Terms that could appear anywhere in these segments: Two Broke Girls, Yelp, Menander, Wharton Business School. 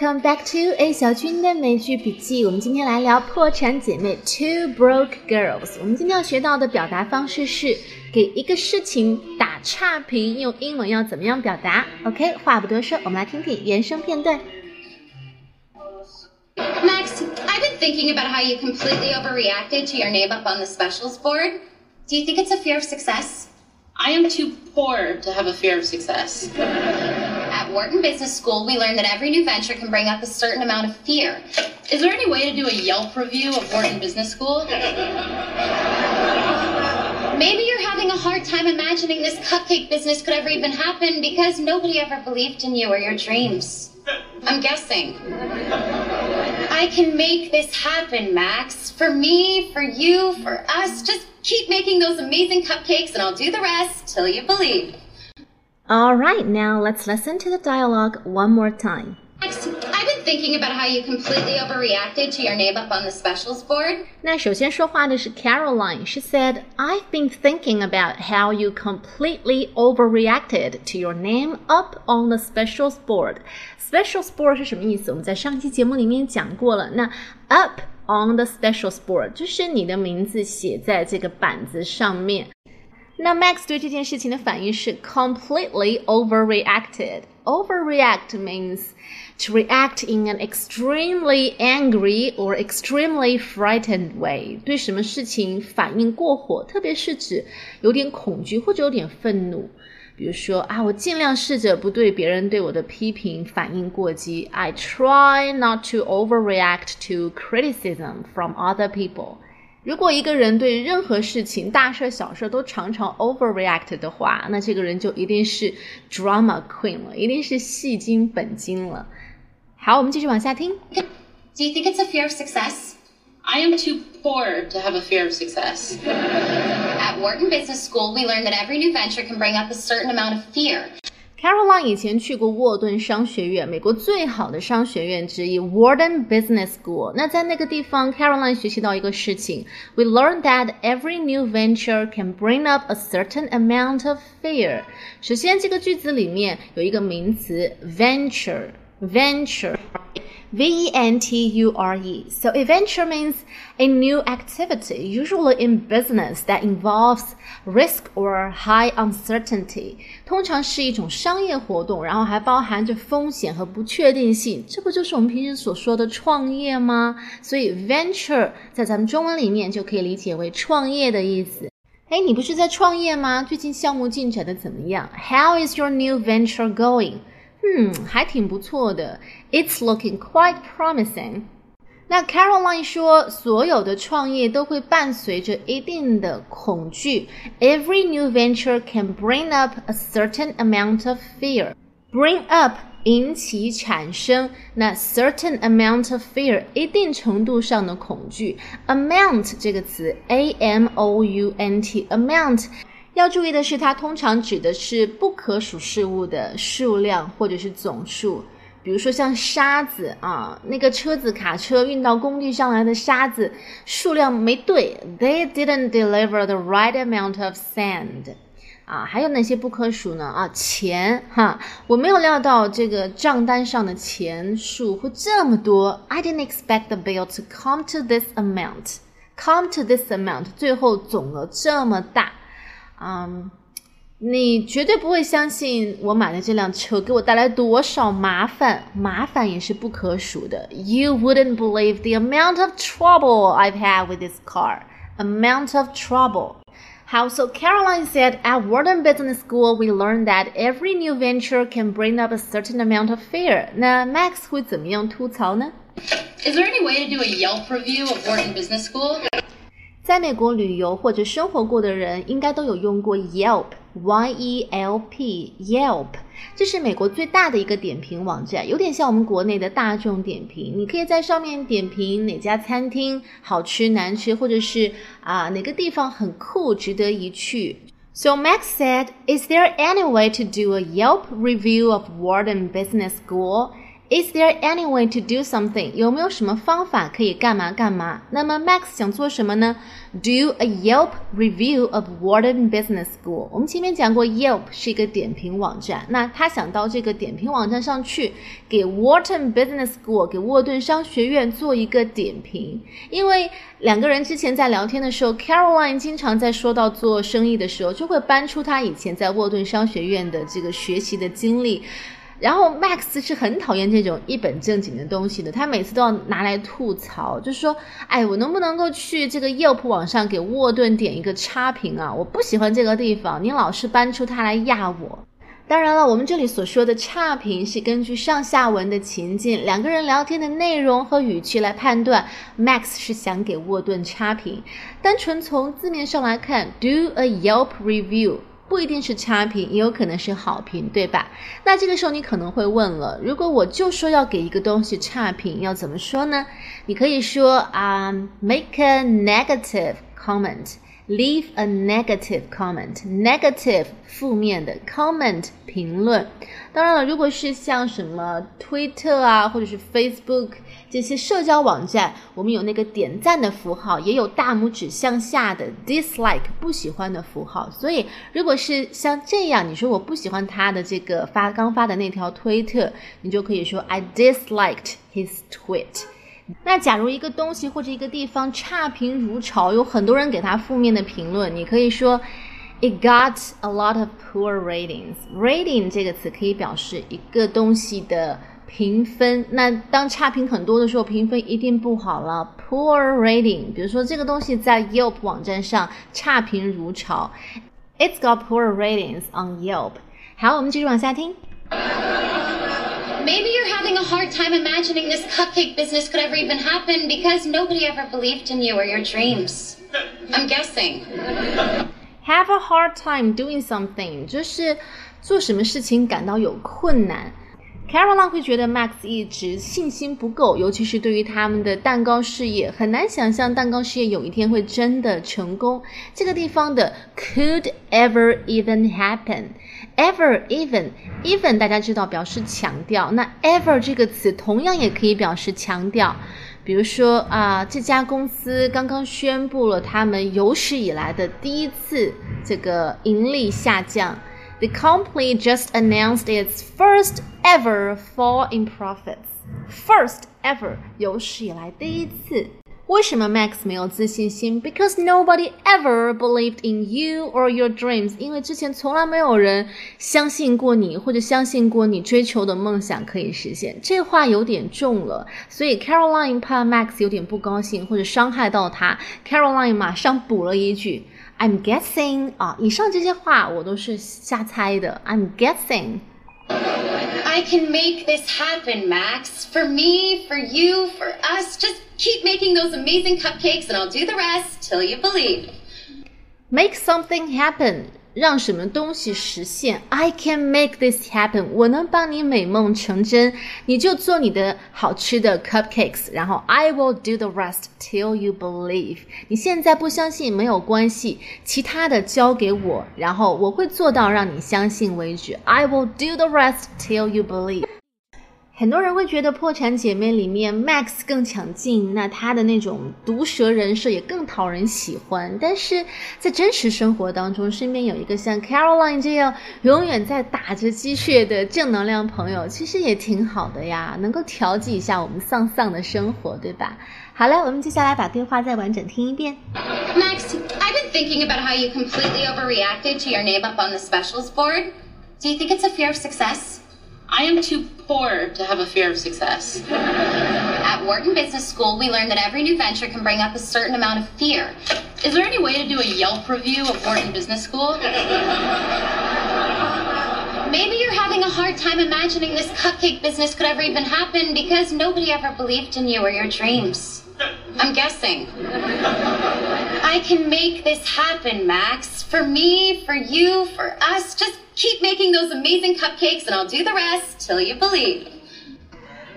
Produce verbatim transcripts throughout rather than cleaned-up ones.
Welcome back to A 小军的美剧笔记。我们今天来聊破产姐妹 Two Broke Girls。我们今天要学到的表达方式是给一个事情打差评，用英文要怎么样表达 ？OK， 话不多说，我们来听听原声片段。Max, I've been thinking about how you completely overreacted to your name up on the specials board. Do you think it's a fear of success? I am too poor to have a fear of success. At Wharton Business School, we learned that every new venture can bring up a certain amount of fear. Is there any way to do a Yelp review of Wharton Business School? Maybe you're having a hard time imagining this cupcake business could ever even happen because nobody ever believed in you or your dreams. I'm guessing. I can make this happen, Max. For me, for you, for us. Just keep making those amazing cupcakes and I'll do the rest till you believe.All right, now let's listen to the dialogue one more time. Max, I've been thinking about how you completely overreacted to your name up on the specials board. 那首先说话的是 Caroline. She said, I've been thinking about how you completely overreacted to your name up on the specials board. Specials board 是什么意思？我们在上期节目里面讲过了。那 up on the specials board 就是你的名字写在这个板子上面。那 Max 对这件事情的反应是 completely overreacted. Overreact means to react in an extremely angry or extremely frightened way. 对什么事情反应过火，特别是指有点恐惧或者有点愤怒。比如说啊，我尽量试着不对别人对我的批评反应过激。I try not to overreact to criticism from other people.如果一个人对任何事情大事小事都常常 overreact 的话，那这个人就一定是 drama queen 了，一定是戏精本精了。好，我们继续往下听。Do you think it's a fear of success? I am too poor to have a fear of success. At Wharton Business School, we learned that every new venture can bring up a certain amount of fear.Caroline 以前去过沃顿商学院，美国最好的商学院之一 Wharton Business School。那在那个地方 Caroline 学习到一个事情 We learned that every new venture can bring up a certain amount of fear。 首先这个句子里面有一个名词 Venture Venture V E N T U R E. So a venture means a new activity, usually in business that involves risk or high uncertainty. 通常是一种商业活动，然后还包含着风险和不确定性。这不就是我们平时所说的创业吗？所以 venture 在咱们中文里面就可以理解为创业的意思。哎，你不是在创业吗？最近项目进展的怎么样？ How is your new venture going?嗯，还挺不错的。It's looking quite promising. 那 Caroline 说，所有的创业都会伴随着一定的恐惧。Every new venture can bring up a certain amount of fear. Bring up 引起产生，那 certain amount of fear 一定程度上的恐惧。Amount 这个词 A M O U N T amount。要注意的是，它通常指的是不可数事物的数量或者是总数。比如说像沙子啊，那个车子卡车运到工地上来的沙子数量没对 ，They didn't deliver the right amount of sand。啊，还有哪些不可数呢？啊，钱哈，我没有料到这个账单上的钱数会这么多。I didn't expect the bill to come to this amount. Come to this amount， 最后总额这么大。嗯、um, 你绝对不会相信我买的这辆车给我带来多少麻烦，麻烦也是不可数的。You wouldn't believe the amount of trouble I've had with this car. Amount of trouble. How so Caroline said at Wharton Business School we learned that every new venture can bring up a certain amount of fear. 那 Max 会怎么样吐槽呢？ Is there any way to do a Yelp review of Wharton Business School?在美国旅游或者生活过的人应该都有用过 Yelp Y E L P Yelp 这是美国最大的一个点评网站，有点像我们国内的大众点评。你可以在上面点评哪家餐厅好吃难吃，或者是啊哪个地方很酷值得一去。So Max said, Is there any way to do a Yelp review of Wharton Business School? Is there any way to do something? 有没有什么方法可以干嘛干嘛？那么 Max 想做什么呢？ Do a Yelp review of Wharton Business School. 我们前面讲过 Yelp 是一个点评网站，那他想到这个点评网站上去给 Wharton Business School 给沃顿商学院做一个点评。因为两个人之前在聊天的时候 Caroline 经常在说到做生意的时候就会搬出他以前在沃顿商学院的这个学习的经历。然后 Max 是很讨厌这种一本正经的东西的，他每次都要拿来吐槽，就说哎，我能不能够去这个 Yelp 网上给沃顿点一个差评啊，我不喜欢这个地方，你老是搬出它来压我。当然了，我们这里所说的差评是根据上下文的情境，两个人聊天的内容和语气来判断 Max 是想给沃顿差评。单纯从字面上来看 Do a Yelp review不一定是差评，也有可能是好评，对吧？那这个时候你可能会问了，如果我就说要给一个东西差评，要怎么说呢？你可以说啊、um, make a negative comment, leave a negative comment, negative 负面的 comment 评论。当然了，如果是像什么 Twitter 啊，或者是 Facebook 这些社交网站，我们有那个点赞的符号，也有大拇指向下的 dislike 不喜欢的符号。所以如果是像这样，你说我不喜欢他的这个发刚发的那条推特，你就可以说 I disliked his tweet。那假如一个东西或者一个地方差评如潮，有很多人给他负面的评论，你可以说It got a lot of poor ratings. Rating 这个词可以表示一个东西的评分，那当差评很多的时候，评分一定不好了。Poor rating， 比如说这个东西在 Yelp 网站上差评如潮。It's got poor ratings on Yelp. 好，我们继续往下听。Maybe you're having a hard time imagining this cupcake business could ever even happen because nobody ever believed in you or your dreams. I'm guessing.Have a hard time doing something 就是做什么事情感到有困难。 Caroline 会觉得 Max 一直信心不够，尤其是对于他们的蛋糕事业，很难想象蛋糕事业有一天会真的成功。这个地方的 could ever even happen ever even even 大家知道表示强调，那 ever 这个词同样也可以表示强调。比如说啊、呃，这家公司刚刚宣布了他们有史以来的第一次这个盈利下降。The company just announced its first ever fall in profits. First ever 有史以来第一次。为什么 Max 没有自信心 ？Because nobody ever believed in you or your dreams. 因为之前从来没有人相信过你，或者相信过你追求的梦想可以实现。这话有点重了，所以 Caroline 怕 Max 有点不高兴或者伤害到他。Caroline 马上补了一句 ：“I'm guessing 啊，以上这些话我都是瞎猜的。I'm guessing。” I can make this happen, Max. For me, for you, for us. Just keep making those amazing cupcakes and I'll do the rest till you believe. Make something happen. 让什么东西实现。 I can make this happen. 我能帮你美梦成真。你就做你的好吃的 cupcakes, 然后 I will do the rest till you believe. 你现在不相信没有关系，其他的交给我，然后我会做到让你相信为止。I will do the rest till you believe. 很多人会觉得破产姐妹里面 Max 更强劲，那她的那种毒舌人设也更讨人喜欢，但是在真实生活当中，身边有一个像 Caroline 这样永远在打着鸡血的正能量朋友，其实也挺好的呀，能够调剂一下我们丧丧的生活，对吧？好了，我们接下来把对话再完整听一遍。 Max, I've been thinking about how you completely overreacted to your name up on the specials board. Do you think it's a fear of success?I am too poor to have a fear of success. At Wharton Business School, we learned that every new venture can bring up a certain amount of fear. Is there any way to do a Yelp review of Wharton Business School? Maybe you're having a hard time imagining this cupcake business could ever even happen because nobody ever believed in you or your dreams. I'm guessing. I can make this happen, Max. For me, for you, for us, just...Keep making those amazing cupcakes and I'll do the rest till you believe.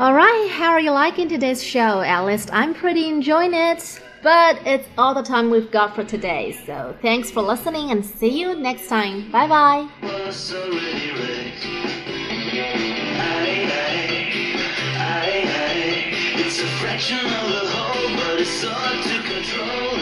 All right, how are you liking today's show? At least I'm pretty enjoying it. But it's all the time we've got for today. So thanks for listening and see you next time. Bye-bye. protection of a hope, but it's hard to control.